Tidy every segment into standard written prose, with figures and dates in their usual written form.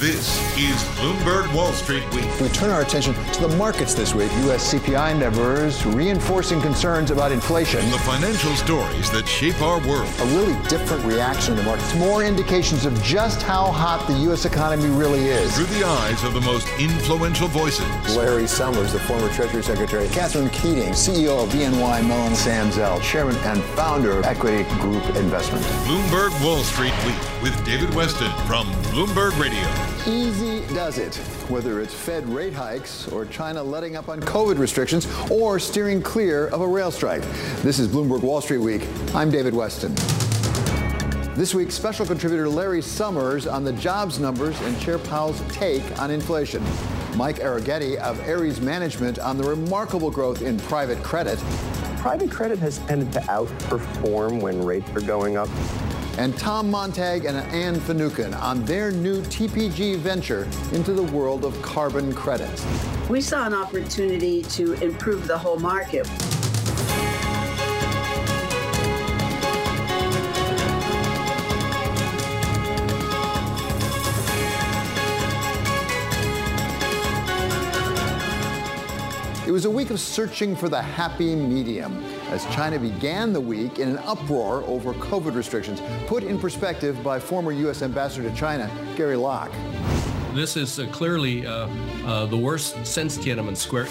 This is Bloomberg Wall Street Week. We turn our attention to the markets this week. U.S. CPI numbers reinforcing concerns about inflation. And the financial stories that shape our world. A really different reaction in the markets. More indications of just how hot the U.S. economy really is. Through the eyes of the most influential voices. Larry Summers, the former Treasury Secretary. Catherine Keating, CEO of BNY Mellon Sam Zell, Chairman and Founder of Equity Group Investment. Bloomberg Wall Street Week with David Westin from Bloomberg Radio. Easy does it, whether it's Fed rate hikes or China letting up on COVID restrictions or steering clear of a rail strike. This is Bloomberg Wall Street Week. I'm David Westin. This week, special contributor Larry Summers on the jobs numbers and Chair Powell's take on inflation. Mike Arougheti of Ares Management on the remarkable growth in private credit. Private credit has tended to outperform when rates are going up. And Tom Montag and Ann Finucane on their new TPG venture into the world of carbon credits. We saw an opportunity to improve the whole market. It was a week of searching for the happy medium, as China began the week in an uproar over COVID restrictions, put in perspective by former U.S. Ambassador to China, Gary Locke. This is clearly the worst since Tiananmen Square.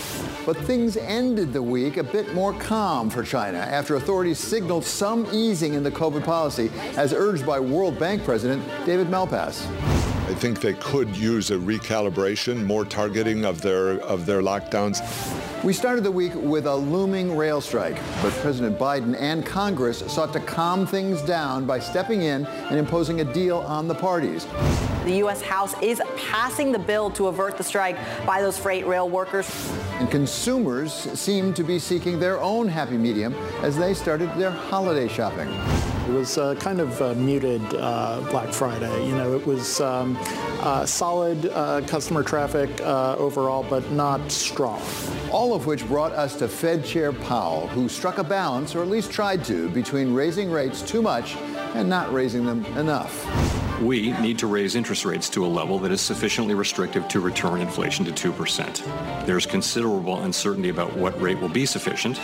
But things ended the week a bit more calm for China after authorities signaled some easing in the COVID policy, as urged by World Bank President David Malpass. I think they could use a recalibration, more targeting of their lockdowns. We started the week with a looming rail strike, but President Biden and Congress sought to calm things down by stepping in and imposing a deal on the parties. The U.S. House is passing the bill to avert the strike by those freight rail workers. And consumers seem to be seeking their own happy medium as they started their holiday shopping. It was kind of muted Black Friday. You know, it was solid customer traffic overall, but not strong. All of which brought us to Fed Chair Powell, who struck a balance, or at least tried to, between raising rates too much and not raising them enough. We need to raise interest rates to a level that is sufficiently restrictive to return inflation to 2%. There's considerable uncertainty about what rate will be sufficient.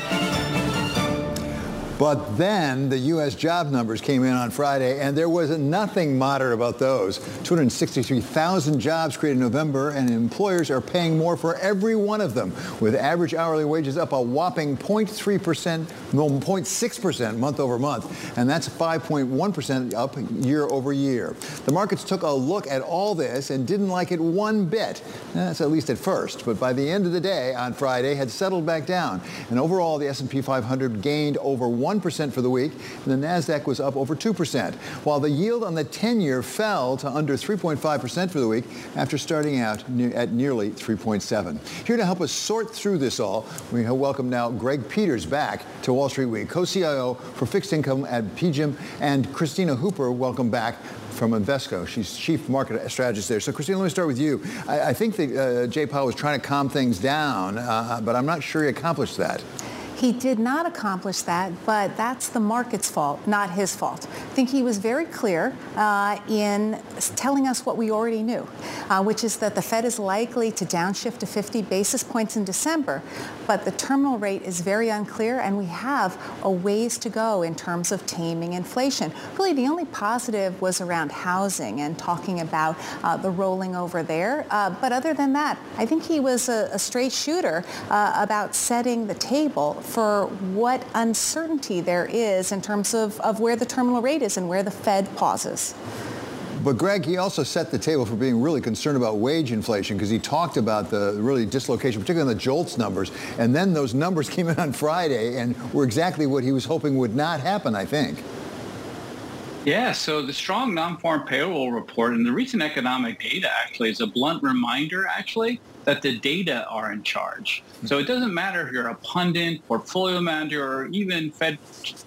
But then the U.S. job numbers came in on Friday, and there was nothing moderate about those. 263,000 jobs created in November, and employers are paying more for every one of them, with average hourly wages up a whopping 0.6% month over month, and that's 5.1% up year over year. The markets took a look at all this and didn't like it one bit. That's at least at first, but by the end of the day on Friday had settled back down, and overall the S&P 500 gained over 1%. 1% for the week, and the NASDAQ was up over 2%, while the yield on the 10-year fell to under 3.5% for the week after starting out at nearly 3.7%. Here to help us sort through this all, we welcome now Greg Peters back to Wall Street Week, co-CIO for fixed income at PGIM, and Christina Hooper, welcome back from Invesco. She's chief market strategist there. So, Christina, let me start with you. I think that Jay Powell was trying to calm things down, but I'm not sure he accomplished that. He did not accomplish that, but that's the market's fault, not his fault. I think he was very clear in telling us what we already knew, which is that the Fed is likely to downshift to 50 basis points in December, but the terminal rate is very unclear, and we have a ways to go in terms of taming inflation. Really, the only positive was around housing and talking about the rolling over there. But other than that, I think he was a straight shooter about setting the table for what uncertainty there is in terms of where the terminal rate is and where the Fed pauses. But, Greg, he also set the table for being really concerned about wage inflation because he talked about the really dislocation, particularly on the JOLTS numbers. And then those numbers came in on Friday and were exactly what he was hoping would not happen, I think. Yeah, so the strong non-farm payroll report and the recent economic data actually is a blunt reminder, actually, that the data are in charge. So it doesn't matter if you're a pundit, portfolio manager, or even Fed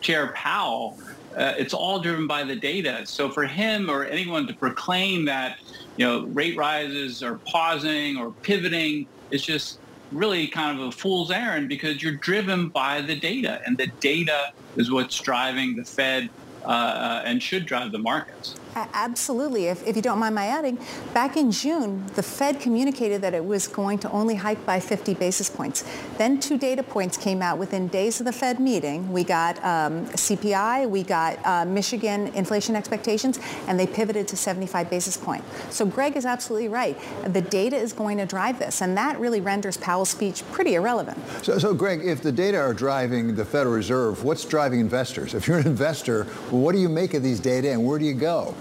Chair Powell. It's all driven by the data. So for him or anyone to proclaim that, you know, rate rises or pausing or pivoting is just really kind of a fool's errand because you're driven by the data. And the data is what's driving the Fed and should drive the markets. Absolutely. If you don't mind my adding, back in June, the Fed communicated that it was going to only hike by 50 basis points. Then two data points came out within days of the Fed meeting. We got CPI, we got Michigan inflation expectations, and they pivoted to 75 basis points. So Greg is absolutely right. The data is going to drive this, and that really renders Powell's speech pretty irrelevant. So Greg, if the data are driving the Federal Reserve, what's driving investors? If you're an investor, what do you make of these data, and where do you go?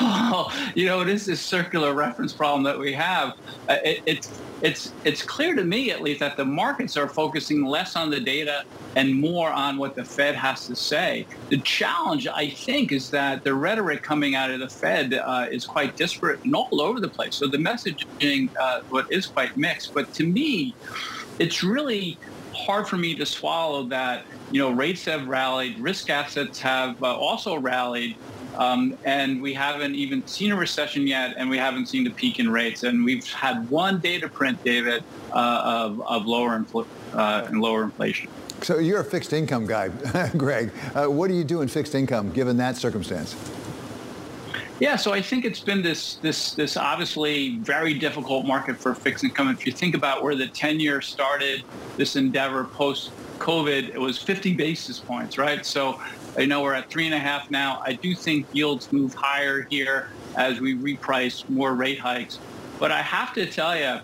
Well, you know, it is this circular reference problem that we have. It's clear to me, at least, that the markets are focusing less on the data and more on what the Fed has to say. The challenge, I think, is that the rhetoric coming out of the Fed is quite disparate and all over the place. So the messaging is quite mixed. But to me, it's really hard for me to swallow that, you know, rates have rallied, risk assets have also rallied. And we haven't even seen a recession yet, and we haven't seen the peak in rates. And we've had one data print, David, of lower inflation. So you're a fixed income guy, Greg. What do you do in fixed income, given that circumstance? Yeah, so I think it's been this obviously very difficult market for fixed income. If you think about where the 10-year started, this endeavor post-COVID, it was 50 basis points, right? So I know we're at 3.5 now. I do think yields move higher here as we reprice more rate hikes. But I have to tell you,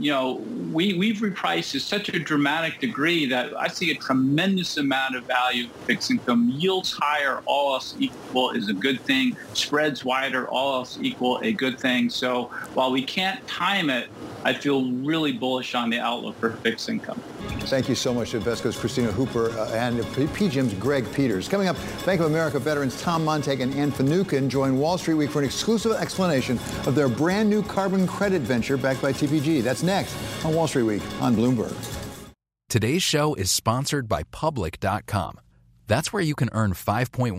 you know, we've repriced to such a dramatic degree that I see a tremendous amount of value in fixed income. Yields higher, all else equal, is a good thing. Spreads wider, all else equal, a good thing. So while we can't time it, I feel really bullish on the outlook for fixed income. Thank you so much to Invesco's Christina Hooper and PGIM's Greg Peters. Coming up, Bank of America veterans Tom Montag and Ann Finucane join Wall Street Week for an exclusive explanation of their brand new carbon credit venture backed by TPG. That's next on Wall Street Week on Bloomberg. Today's show is sponsored by Public.com. That's where you can earn 5.1%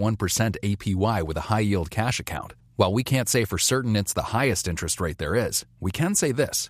APY with a high-yield cash account. While we can't say for certain it's the highest interest rate there is, we can say this.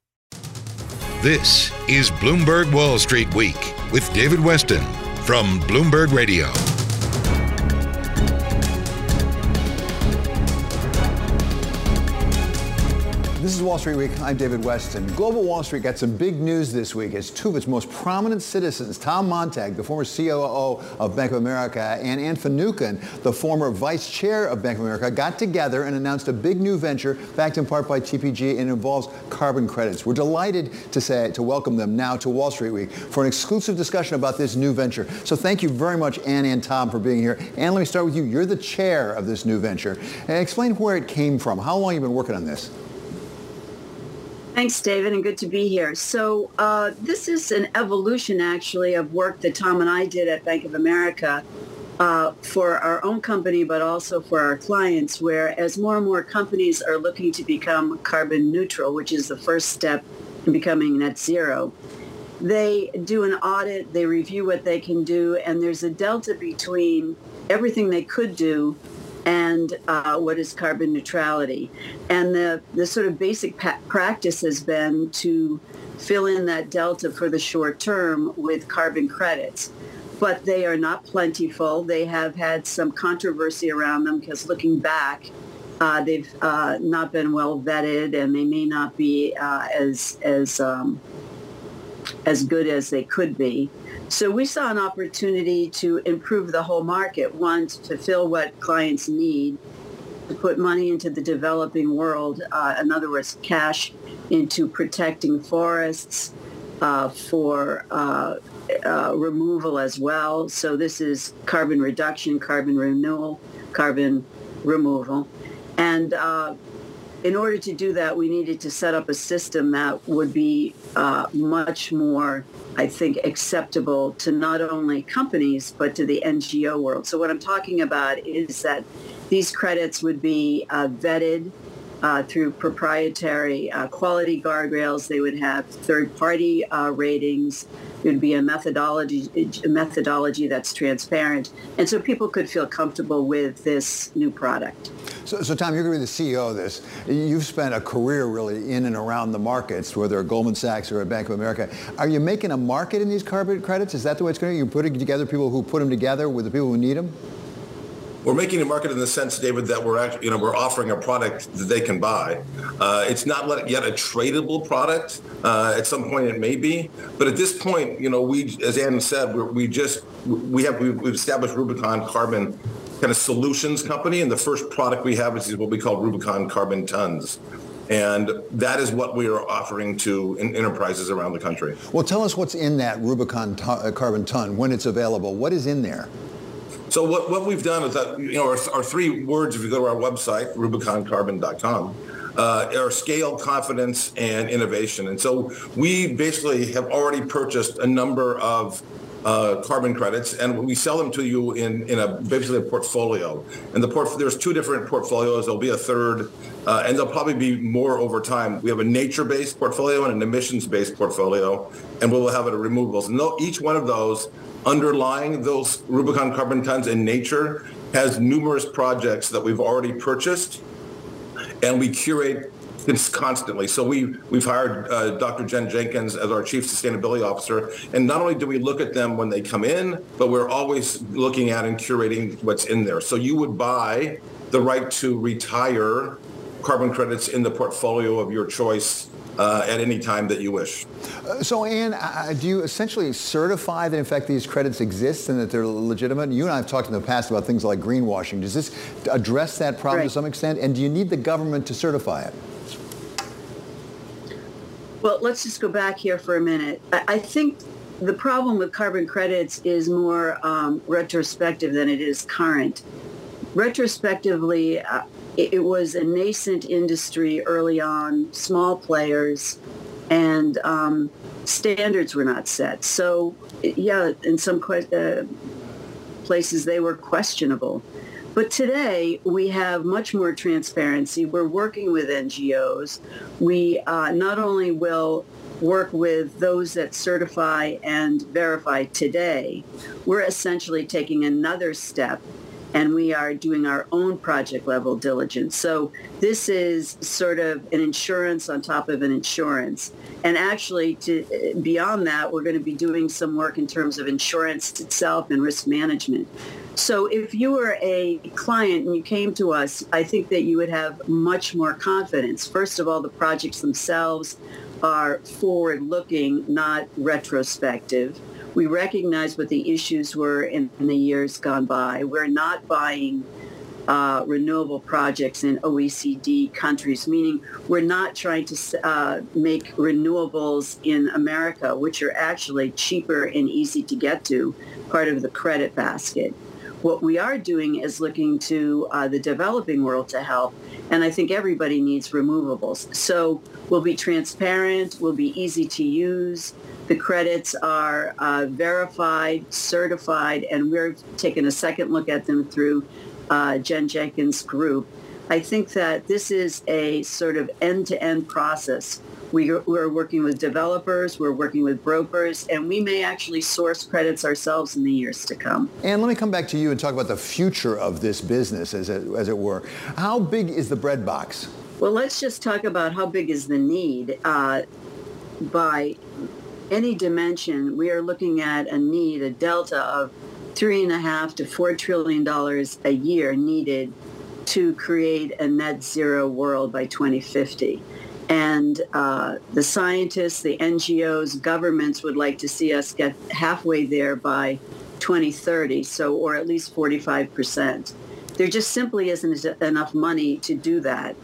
This is Bloomberg Wall Street Week with David Westin from Bloomberg Radio. This is Wall Street Week. I'm David Westin. Global Wall Street got some big news this week as two of its most prominent citizens, Tom Montag, the former COO of Bank of America, and Ann Finucane, the former vice chair of Bank of America, got together and announced a big new venture backed in part by TPG, and involves carbon credits. We're delighted to welcome them now to Wall Street Week for an exclusive discussion about this new venture. So thank you very much, Ann and Tom, for being here. Ann, let me start with you. You're the chair of this new venture. Explain where it came from. How long have you been working on this? Thanks, David, and good to be here. So this is an evolution, actually, of work that Tom and I did at Bank of America for our own company, but also for our clients, where as more and more companies are looking to become carbon neutral, which is the first step in becoming net zero, they do an audit, they review what they can do, and there's a delta between everything they could do and what is carbon neutrality. And the sort of basic practice has been to fill in that delta for the short term with carbon credits. But they are not plentiful. They have had some controversy around them because looking back, they've not been well vetted, and they may not be as good as they could be. So we saw an opportunity to improve the whole market, one, to fulfill what clients need, to put money into the developing world, in other words, cash into protecting forests for removal as well. So this is carbon reduction, carbon renewal, carbon removal. And in order to do that, we needed to set up a system that would be much more, I think, acceptable to not only companies, but to the NGO world. So what I'm talking about is that these credits would be vetted through proprietary quality guardrails. They would have third-party ratings. It would be a methodology that's transparent. And so people could feel comfortable with this new product. So Tom, you're going to be the CEO of this. You've spent a career really in and around the markets, whether at Goldman Sachs or at Bank of America. Are you making a market in these carbon credits? Is that the way it's going to be? You're putting together people who put them together with the people who need them? We're making a market in the sense, David, that we're actually, we're offering a product that they can buy. It's not yet a tradable product. At some point, it may be, but at this point, we, as Ann said, we've established Rubicon Carbon, kind of solutions company, and the first product we have is what we call Rubicon Carbon Tons. And that is what we are offering to enterprises around the country. Well, tell us what's in that Rubicon Carbon Ton when it's available. What is in there? So what we've done is that, our three words, if you go to our website, RubiconCarbon.com, are scale, confidence, and innovation. And so we basically have already purchased a number of carbon credits, and we sell them to you in basically a portfolio. And there's two different portfolios. There'll be a third, and there'll probably be more over time. We have a nature-based portfolio and an emissions-based portfolio, and we will have it at renewables. And each one of those, underlying those Rubicon carbon tons in nature, has numerous projects that we've already purchased, and we curate constantly. So we've hired Dr. Jen Jenkins as our chief sustainability officer, and not only do we look at them when they come in, but we're always looking at and curating what's in there. So you would buy the right to retire carbon credits in the portfolio of your choice at any time that you wish. So Ann, do you essentially certify that in fact these credits exist and that they're legitimate? You and I have talked in the past about things like greenwashing. Does this address that problem to some extent? And do you need the government to certify it? Well, let's just go back here for a minute. I think the problem with carbon credits is more retrospective than it is current. Retrospectively, it was a nascent industry early on, small players, and standards were not set. So, yeah, in some places they were questionable. But today, we have much more transparency. We're working with NGOs. We not only will work with those that certify and verify today, we're essentially taking another step, and we are doing our own project-level diligence. So this is sort of an insurance on top of an insurance. And actually, beyond that, we're going to be doing some work in terms of insurance itself and risk management. So if you were a client and you came to us, I think that you would have much more confidence. First of all, the projects themselves are forward-looking, not retrospective. We recognize what the issues were in the years gone by. We're not buying renewable projects in OECD countries, meaning we're not trying to make renewables in America, which are actually cheaper and easy to get to, part of the credit basket. What we are doing is looking to the developing world to help, and I think everybody needs removables. So we'll be transparent, we'll be easy to use. The credits are verified, certified, and we're taking a second look at them through Jen Jenkins' group. I think that this is a sort of end-to-end process. We're working with developers, we're working with brokers, and we may actually source credits ourselves in the years to come. And let me come back to you and talk about the future of this business, as it were. How big is the bread box? Well, let's just talk about how big is the need. By any dimension, we are looking at a need, a delta of $3.5 to $4 trillion a year needed to create a net zero world by 2050. And the scientists, the NGOs, governments would like to see us get halfway there by 2030, or at least 45%. There just simply isn't enough money to do that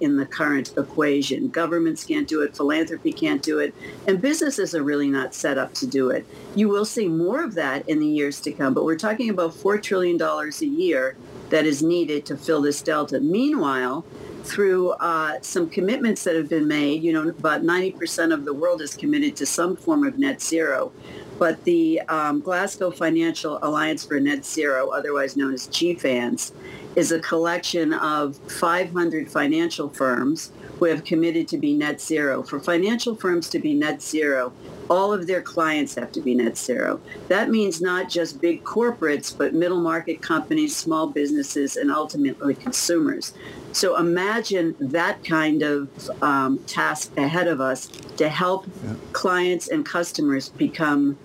in the current equation. Governments can't do it, philanthropy can't do it, and businesses are really not set up to do it. You will see more of that in the years to come, but we're talking about $4 trillion a year that is needed to fill this delta. Meanwhile, through some commitments that have been made, about 90% of the world is committed to some form of net zero. But the Glasgow Financial Alliance for Net Zero, otherwise known as GFANZ, is a collection of 500 financial firms who have committed to be net zero. For financial firms to be net zero, all of their clients have to be net zero. That means not just big corporates, but middle market companies, small businesses, and ultimately consumers. So imagine that kind of task ahead of us to help clients and customers become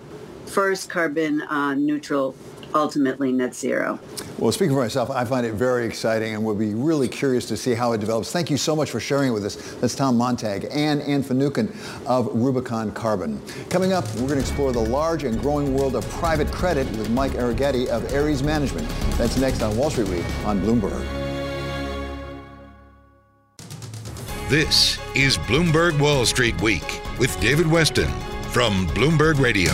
first carbon neutral, ultimately net zero. Well, speaking for myself, I find it very exciting and we'll be really curious to see how it develops. Thank you so much for sharing it with us. That's Tom Montag and Ann Finucane of Rubicon Carbon. Coming up, we're going to explore the large and growing world of private credit with Mike Arougheti of Ares Management. That's next on Wall Street Week on Bloomberg. This is Bloomberg Wall Street Week with David Westin from Bloomberg Radio.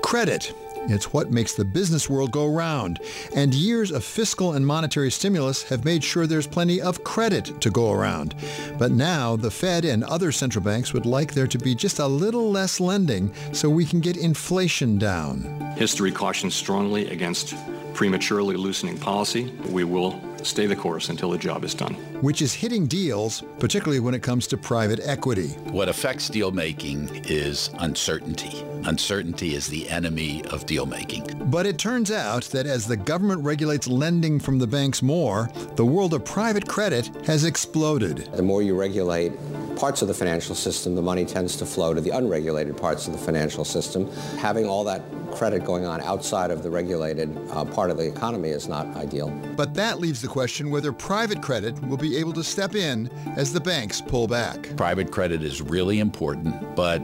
Credit It's what makes the business world go round. And years of fiscal and monetary stimulus have made sure there's plenty of credit to go around. But now the Fed and other central banks would like there to be just a little less lending so we can get inflation down. History cautions strongly against prematurely loosening policy. We will stay the course until the job is done. Which is hitting deals, particularly when it comes to private equity. What affects deal making is uncertainty. Uncertainty is the enemy of deal making. But it turns out that as the government regulates lending from the banks more, the world of private credit has exploded. The more you regulate parts of the financial system, the money tends to flow to the unregulated parts of the financial system. Having all that credit going on outside of the regulated part of the economy is not ideal. But that leaves the question whether private credit will be able to step in as the banks pull back. Private credit is really important, but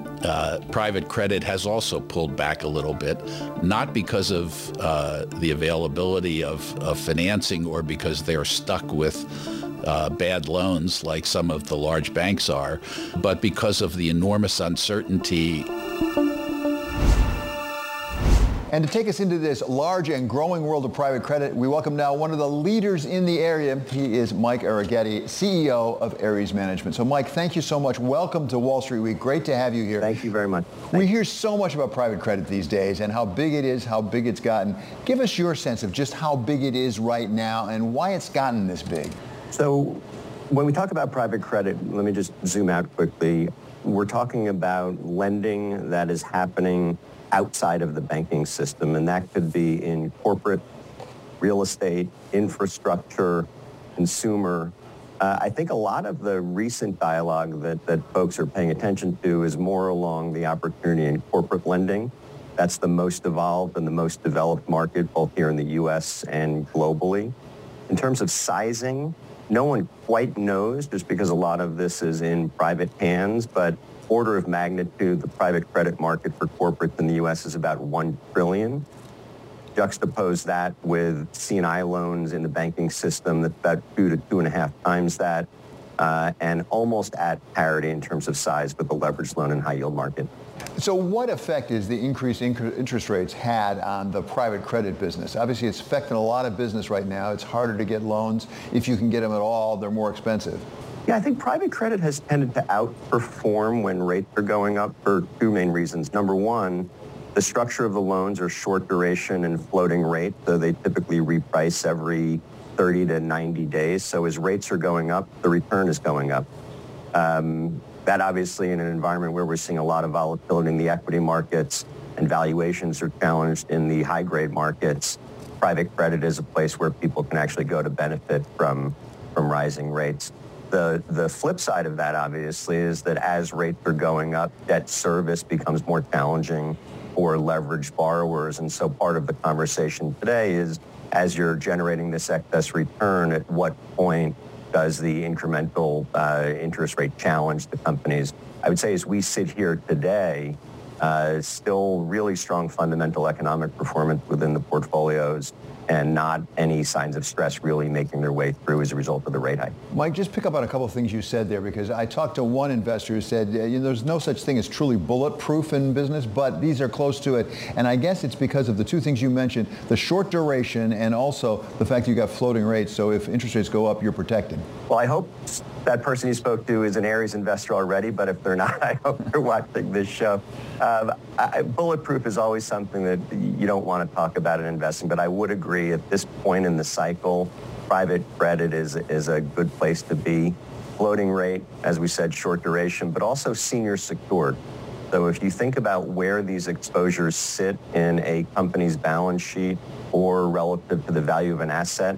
private credit has also pulled back a little bit, not because of the availability of financing or because they're stuck with bad loans like some of the large banks are, but because of the enormous uncertainty. And to take us into this large and growing world of private credit, we welcome now one of the leaders in the area. He is Mike Arougheti, CEO of Ares Management. So Mike, thank you so much. Welcome to Wall Street Week. Great to have you here. Thank you very much. We hear so much about private credit these days and how big it is, how big it's gotten. Give us your sense of just how big it is right now and why it's gotten this big. So when we talk about private credit, let me just zoom out quickly. We're talking about lending that is happening outside of the banking system, and that could be in corporate, real estate, infrastructure, consumer. I think a lot of the recent dialogue that folks are paying attention to is more along the opportunity in corporate lending. That's the most evolved and the most developed market, both here in the U.S. and globally. In terms of sizing, no one quite knows just because a lot of this is in private hands, but order of magnitude, the private credit market for corporates in the U.S. is about $1 trillion. Juxtapose that with C&I loans in the banking system, that's about 2 to 2.5 times that, and almost at parity in terms of size with the leveraged loan and high yield market. So what effect is the increased interest rates had on the private credit business? Obviously, it's affecting a lot of business right now. It's harder to get loans. If you can get them at all, they're more expensive. Yeah, I think private credit has tended to outperform when rates are going up for two main reasons. Number one, the structure of the loans are short duration and floating rate, so they typically reprice every 30 to 90 days. So as rates are going up, the return is going up. That obviously in an environment where we're seeing a lot of volatility in the equity markets and valuations are challenged in the high-grade markets, private credit is a place where people can actually go to benefit from rising rates. The flip side of that, obviously, is that as rates are going up, debt service becomes more challenging for leveraged borrowers. And so part of the conversation today is, as you're generating this excess return, at what point does the incremental interest rate challenge the companies? I would say as we sit here today, still really strong fundamental economic performance within the portfolios and not any signs of stress really making their way through as a result of the rate hike. Mike, just pick up on a couple of things you said there, because I talked to one investor who said, there's no such thing as truly bulletproof in business, but these are close to it. And I guess it's because of the two things you mentioned, the short duration and also the fact that you got floating rates. So if interest rates go up, you're protected. Well, I hope that person you spoke to is an Ares investor already, but if they're not, I hope they're watching this show. Bulletproof is always something that you don't want to talk about in investing, but I would agree at this point in the cycle, private credit is a good place to be. Floating rate, as we said, short duration, but also senior secured. So if you think about where these exposures sit in a company's balance sheet or relative to the value of an asset,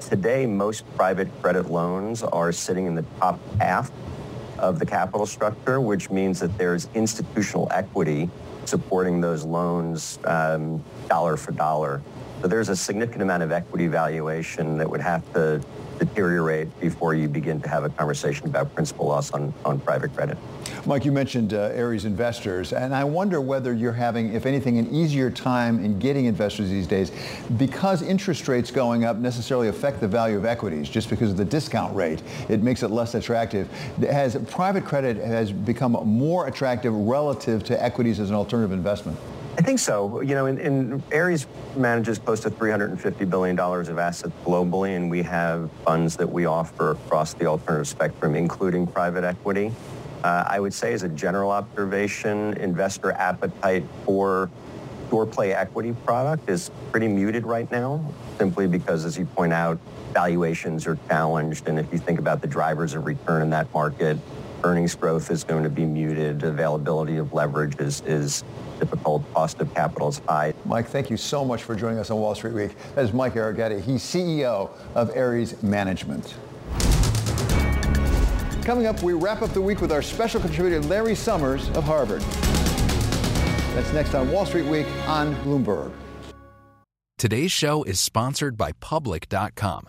today most private credit loans are sitting in the top half of the capital structure, which means that there's institutional equity supporting those loans dollar for dollar. So there's a significant amount of equity valuation that would have to deteriorate before you begin to have a conversation about principal loss on private credit. Mike, you mentioned Ares investors, and I wonder whether you're having, if anything, an easier time in getting investors these days because interest rates going up necessarily affect the value of equities just because of the discount rate. It makes it less attractive. Has private credit become more attractive relative to equities as an alternative investment? I think so. You know, in Ares manages close to $350 billion of assets globally, and we have funds that we offer across the alternative spectrum, including private equity. I would say as a general observation, investor appetite for pure play equity product is pretty muted right now, simply because, as you point out, valuations are challenged. And if you think about the drivers of return in that market, earnings growth is going to be muted. Availability of leverage is difficult. Cost of capital is high. Mike, thank you so much for joining us on Wall Street Week. That is Mike Arougheti. He's CEO of Ares Management. Coming up, we wrap up the week with our special contributor, Larry Summers of Harvard. That's next on Wall Street Week on Bloomberg. Today's show is sponsored by Public.com.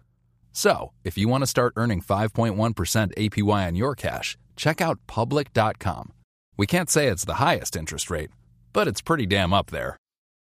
So, if you want to start earning 5.1% APY on your cash, check out Public.com. We can't say it's the highest interest rate, but it's pretty damn up there.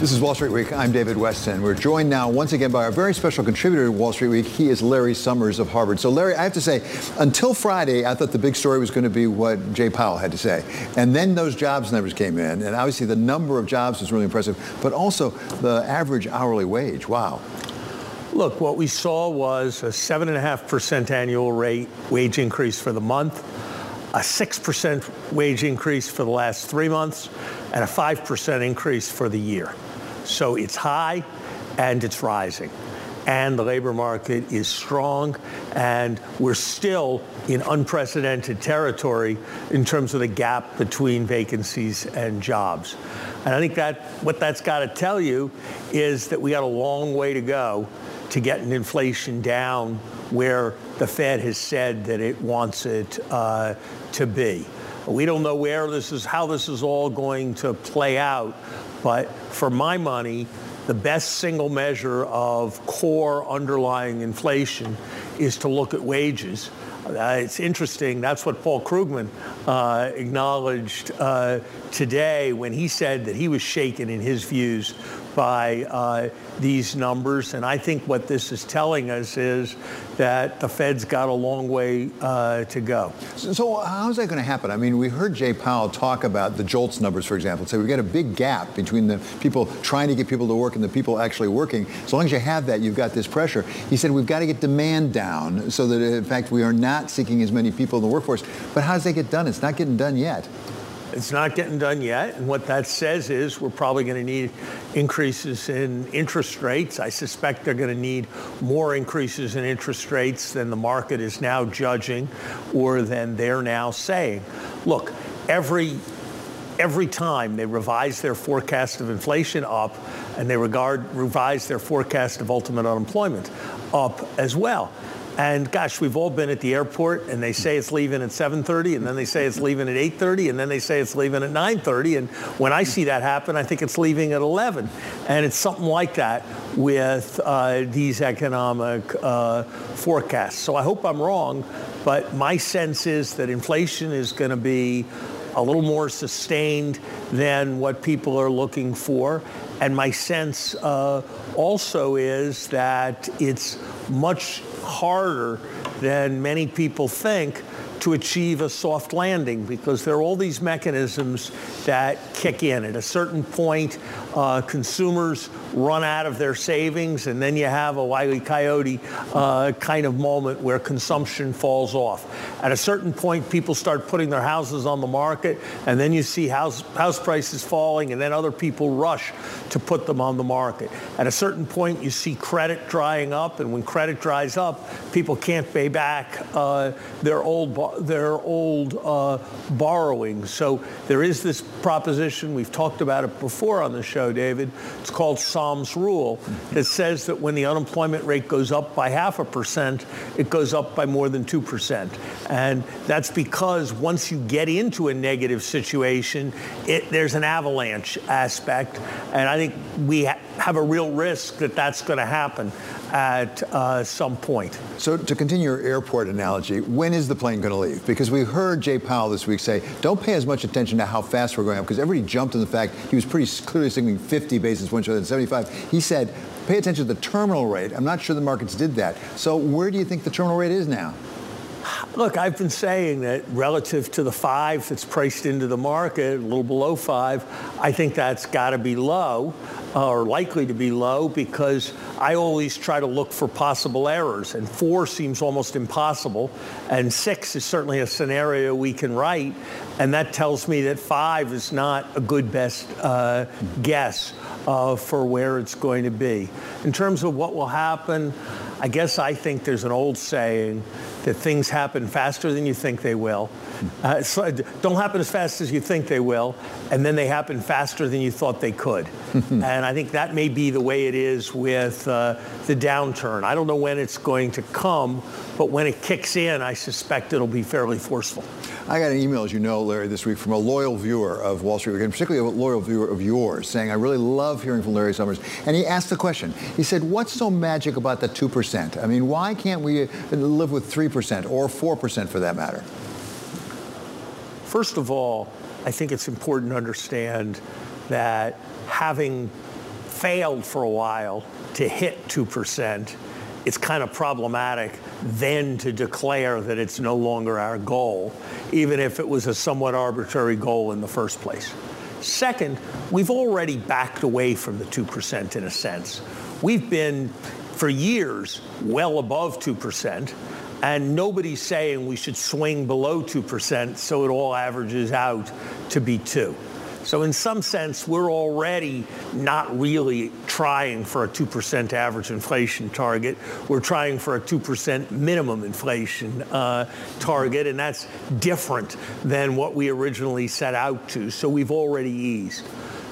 This is Wall Street Week. I'm David Westin. We're joined now once again by our very special contributor to Wall Street Week. He is Larry Summers of Harvard. So, Larry, I have to say, until Friday, I thought the big story was going to be what Jay Powell had to say. And then those jobs numbers came in. And obviously the number of jobs was really impressive, but also the average hourly wage. Wow. Look, what we saw was a 7.5% annual rate wage increase for the month, a 6% wage increase for the last 3 months, and a 5% increase for the year. So it's high and it's rising. And the labor market is strong, and we're still in unprecedented territory in terms of the gap between vacancies and jobs. And I think that what that's got to tell you is that we got a long way to go to get an inflation down where the Fed has said that it wants it to be. We don't know where this is, how this is all going to play out, but for my money, the best single measure of core underlying inflation is to look at wages. It's interesting. That's what Paul Krugman acknowledged today when he said that he was shaken in his views by these numbers. And I think what this is telling us is that the Fed's got a long way to go. So how's that going to happen? I mean, we heard Jay Powell talk about the JOLTS numbers, for example, and say we've got a big gap between the people trying to get people to work and the people actually working. As long as you have that, you've got this pressure. He said we've got to get demand down so that, in fact, we are not seeking as many people in the workforce. But how does that get done? It's not getting done yet. It's not getting done yet, and what that says is we're probably going to need increases in interest rates. I suspect they're going to need more increases in interest rates than the market is now judging or than they're now saying. Look, every every time they revise their forecast of inflation up, and they revise their forecast of ultimate unemployment up as well. And gosh, we've all been at the airport, and they say it's leaving at 7:30, and then they say it's leaving at 8:30, and then they say it's leaving at 9:30. And when I see that happen, I think it's leaving at 11. And it's something like that with these economic forecasts. So I hope I'm wrong, but my sense is that inflation is going to be a little more sustained than what people are looking for. And my sense also is that it's much harder than many people think to achieve a soft landing, because there are all these mechanisms that kick in. At a certain point, consumers run out of their savings, and then you have a Wile E. Coyote kind of moment where consumption falls off. At a certain point, people start putting their houses on the market, and then you see house prices falling, and then other people rush to put them on the market. At a certain point, you see credit drying up, and when credit dries up, people can't pay back their old borrowing. So there is this proposition, we've talked about it before on the show, David, it's called Psalm's Rule, that says that when the unemployment rate goes up by 0.5%, it goes up by more than 2%. And that's because once you get into a negative situation, there's an avalanche aspect. And I think we have a real risk that that's going to happen at some point. So to continue your airport analogy, when is the plane going to leave? Because we heard Jay Powell this week say, don't pay as much attention to how fast we're going up, because everybody jumped on the fact he was pretty clearly signaling 50 basis points rather than 75. He said, pay attention to the terminal rate. I'm not sure the markets did that. So where do you think the terminal rate is now? Look, I've been saying that relative to the 5 that's priced into the market, a little below 5, I think that's got to be low, or likely to be low, because I always try to look for possible errors, and 4 seems almost impossible, and 6 is certainly a scenario we can write, and that tells me that 5 is not a good best guess for where it's going to be. In terms of what will happen, I guess I think there's an old saying that things happen faster than you think they will. So don't happen as fast as you think they will, and then they happen faster than you thought they could. And I think that may be the way it is with the downturn. I don't know when it's going to come, but when it kicks in, I suspect it'll be fairly forceful. I got an email, as you know, Larry, this week from a loyal viewer of Wall Street Week, and particularly a loyal viewer of yours, saying, I really love hearing from Larry Summers. And he asked the question. He said, what's so magic about the 2%? I mean, why can't we live with 3% or 4% for that matter? First of all, I think it's important to understand that having failed for a while to hit 2%, it's kind of problematic then to declare that it's no longer our goal, even if it was a somewhat arbitrary goal in the first place. Second, we've already backed away from the 2% in a sense. We've been, for years, well above 2%. And nobody's saying we should swing below 2%, so it all averages out to be 2. So in some sense, we're already not really trying for a 2% average inflation target. We're trying for a 2% minimum inflation target, and that's different than what we originally set out to. So we've already eased.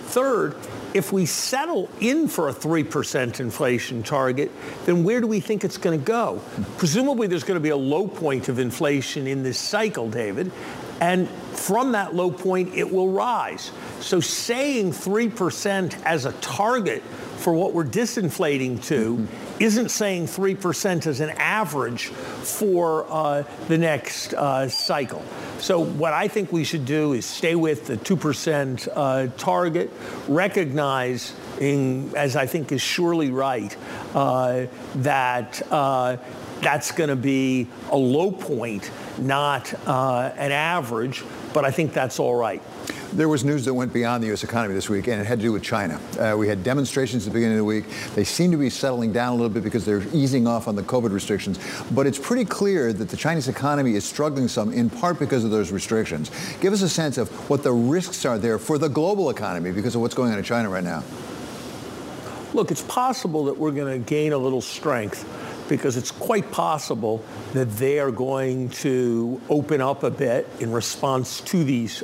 Third, if we settle in for a 3% inflation target, then where do we think it's going to go? Presumably there's going to be a low point of inflation in this cycle, David, and from that low point it will rise. So saying 3% as a target for what we're disinflating to isn't saying 3% as an average for the next cycle. So what I think we should do is stay with the 2% target, recognizing, as I think is surely right, that that's going to be a low point, not an average, but I think that's all right. There was news that went beyond the U.S. economy this week, and it had to do with China. We had demonstrations at the beginning of the week. They seem to be settling down a little bit because they're easing off on the COVID restrictions. But it's pretty clear that the Chinese economy is struggling some, in part because of those restrictions. Give us a sense of what the risks are there for the global economy because of what's going on in China right now. Look, it's possible that we're going to gain a little strength because it's quite possible that they are going to open up a bit in response to these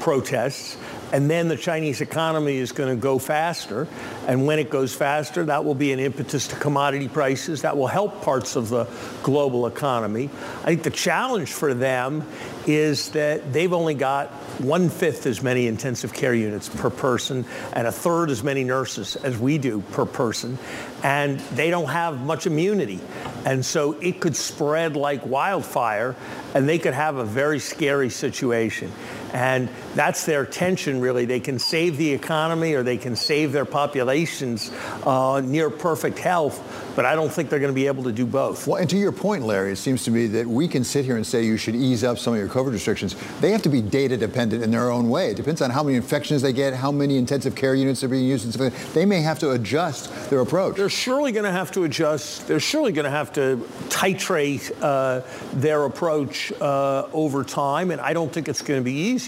protests. And then the Chinese economy is going to go faster. And when it goes faster, that will be an impetus to commodity prices. That will help parts of the global economy. I think the challenge for them is that they've only got 1/5 as many intensive care units per person and 1/3 as many nurses as we do per person. And they don't have much immunity. And so it could spread like wildfire, and they could have a very scary situation. And that's their tension, really. They can save the economy or they can save their populations near perfect health, but I don't think they're going to be able to do both. Well, and to your point, Larry, it seems to me that we can sit here and say you should ease up some of your COVID restrictions. They have to be data dependent in their own way. It depends on how many infections they get, how many intensive care units are being used, and stuff like that. They may have to adjust their approach. They're surely going to have to adjust. They're surely going to have to titrate their approach over time, and I don't think it's going to be easy.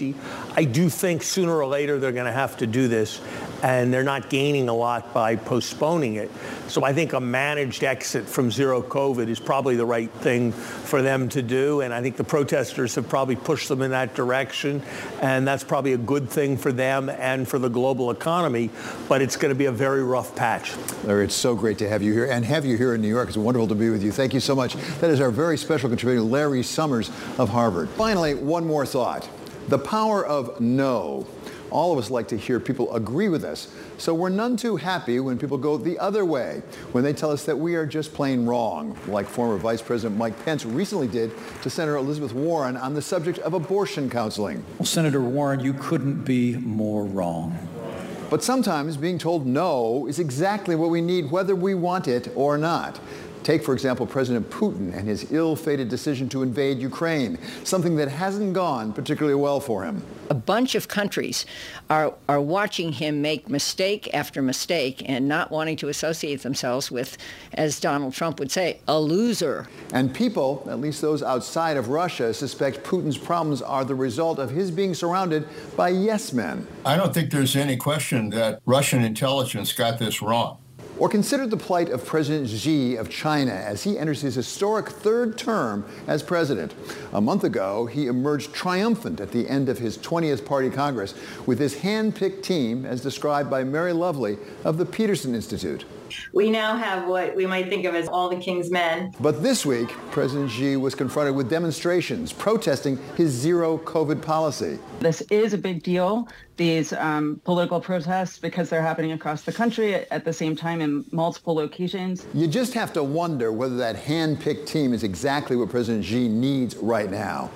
I do think sooner or later they're going to have to do this, and they're not gaining a lot by postponing it. So I think a managed exit from zero COVID is probably the right thing for them to do, and I think the protesters have probably pushed them in that direction, and that's probably a good thing for them and for the global economy, but it's going to be a very rough patch. Larry, it's so great to have you here, and have you here in New York. It's wonderful to be with you. Thank you so much. That is our very special contributor, Larry Summers of Harvard. Finally, one more thought. The power of no. All of us like to hear people agree with us, so we're none too happy when people go the other way, when they tell us that we are just plain wrong, like former Vice President Mike Pence recently did to Senator Elizabeth Warren on the subject of abortion counseling. Well, Senator Warren, you couldn't be more wrong. But sometimes being told no is exactly what we need, whether we want it or not. Take, for example, President Putin and his ill-fated decision to invade Ukraine, something that hasn't gone particularly well for him. A bunch of countries are watching him make mistake after mistake and not wanting to associate themselves with, as Donald Trump would say, a loser. And people, at least those outside of Russia, suspect Putin's problems are the result of his being surrounded by yes men. I don't think there's any question that Russian intelligence got this wrong. Or consider the plight of President Xi of China as he enters his historic third term as president. A month ago, he emerged triumphant at the end of his 20th Party Congress with his hand-picked team, as described by Mary Lovely of the Peterson Institute. We now have what we might think of as all the king's men. But this week, President Xi was confronted with demonstrations protesting his zero COVID policy. This is a big deal. These political protests, because they're happening across the country at the same time in multiple locations. You just have to wonder whether that hand-picked team is exactly what President Xi needs right now.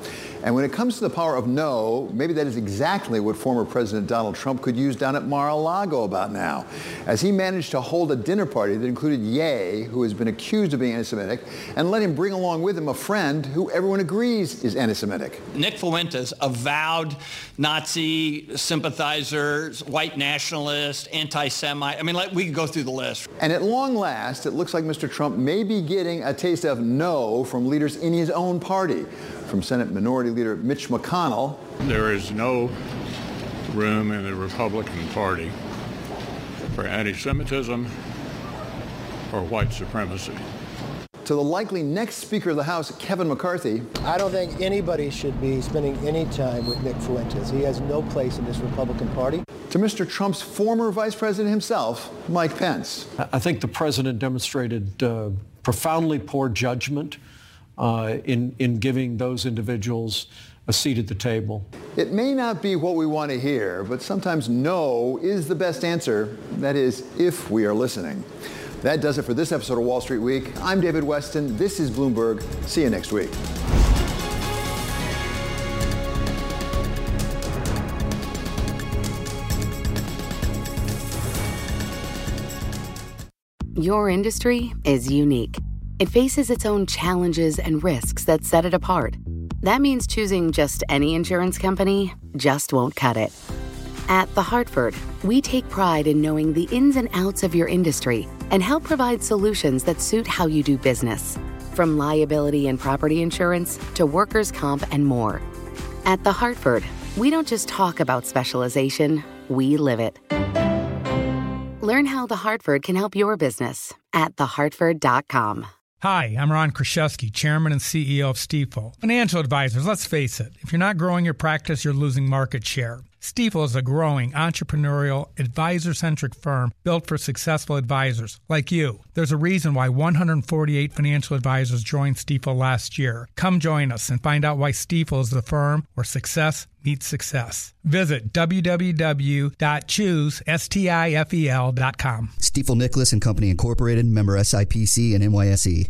And when it comes to the power of no, maybe that is exactly what former President Donald Trump could use down at Mar-a-Lago about now, as he managed to hold a dinner party that included Ye, who has been accused of being anti-Semitic, and let him bring along with him a friend who everyone agrees is anti-Semitic. Nick Fuentes, avowed Nazi sympathizer, white nationalist, anti-Semite. I mean, we could go through the list. And at long last, it looks like Mr. Trump may be getting a taste of no from leaders in his own party, from Senate Minority Leader Mitch McConnell. There is no room in the Republican Party for anti-Semitism or white supremacy. To the likely next Speaker of the House, Kevin McCarthy. I don't think anybody should be spending any time with Nick Fuentes. He has no place in this Republican Party. To Mr. Trump's former Vice President himself, Mike Pence. I think the President demonstrated profoundly poor judgment in giving those individuals a seat at the table. It may not be what we want to hear, but sometimes no is the best answer. That is, if we are listening. That does it for this episode of Wall Street Week. I'm David Westin. This is Bloomberg. See you next week. Your industry is unique. It faces its own challenges and risks that set it apart. That means choosing just any insurance company just won't cut it. At The Hartford, we take pride in knowing the ins and outs of your industry and help provide solutions that suit how you do business. From liability and property insurance to workers' comp and more. At The Hartford, we don't just talk about specialization, we live it. Learn how The Hartford can help your business at thehartford.com. Hi, I'm Ron Kraszewski, Chairman and CEO of Stifel. Financial advisors, let's face it, if you're not growing your practice, you're losing market share. Stifel is a growing, entrepreneurial, advisor-centric firm built for successful advisors like you. There's a reason why 148 financial advisors joined Stifel last year. Come join us and find out why Stifel is the firm where success meets success. Visit www.choosestifel.com. Stifel Nicholas and Company Incorporated, member SIPC and NYSE.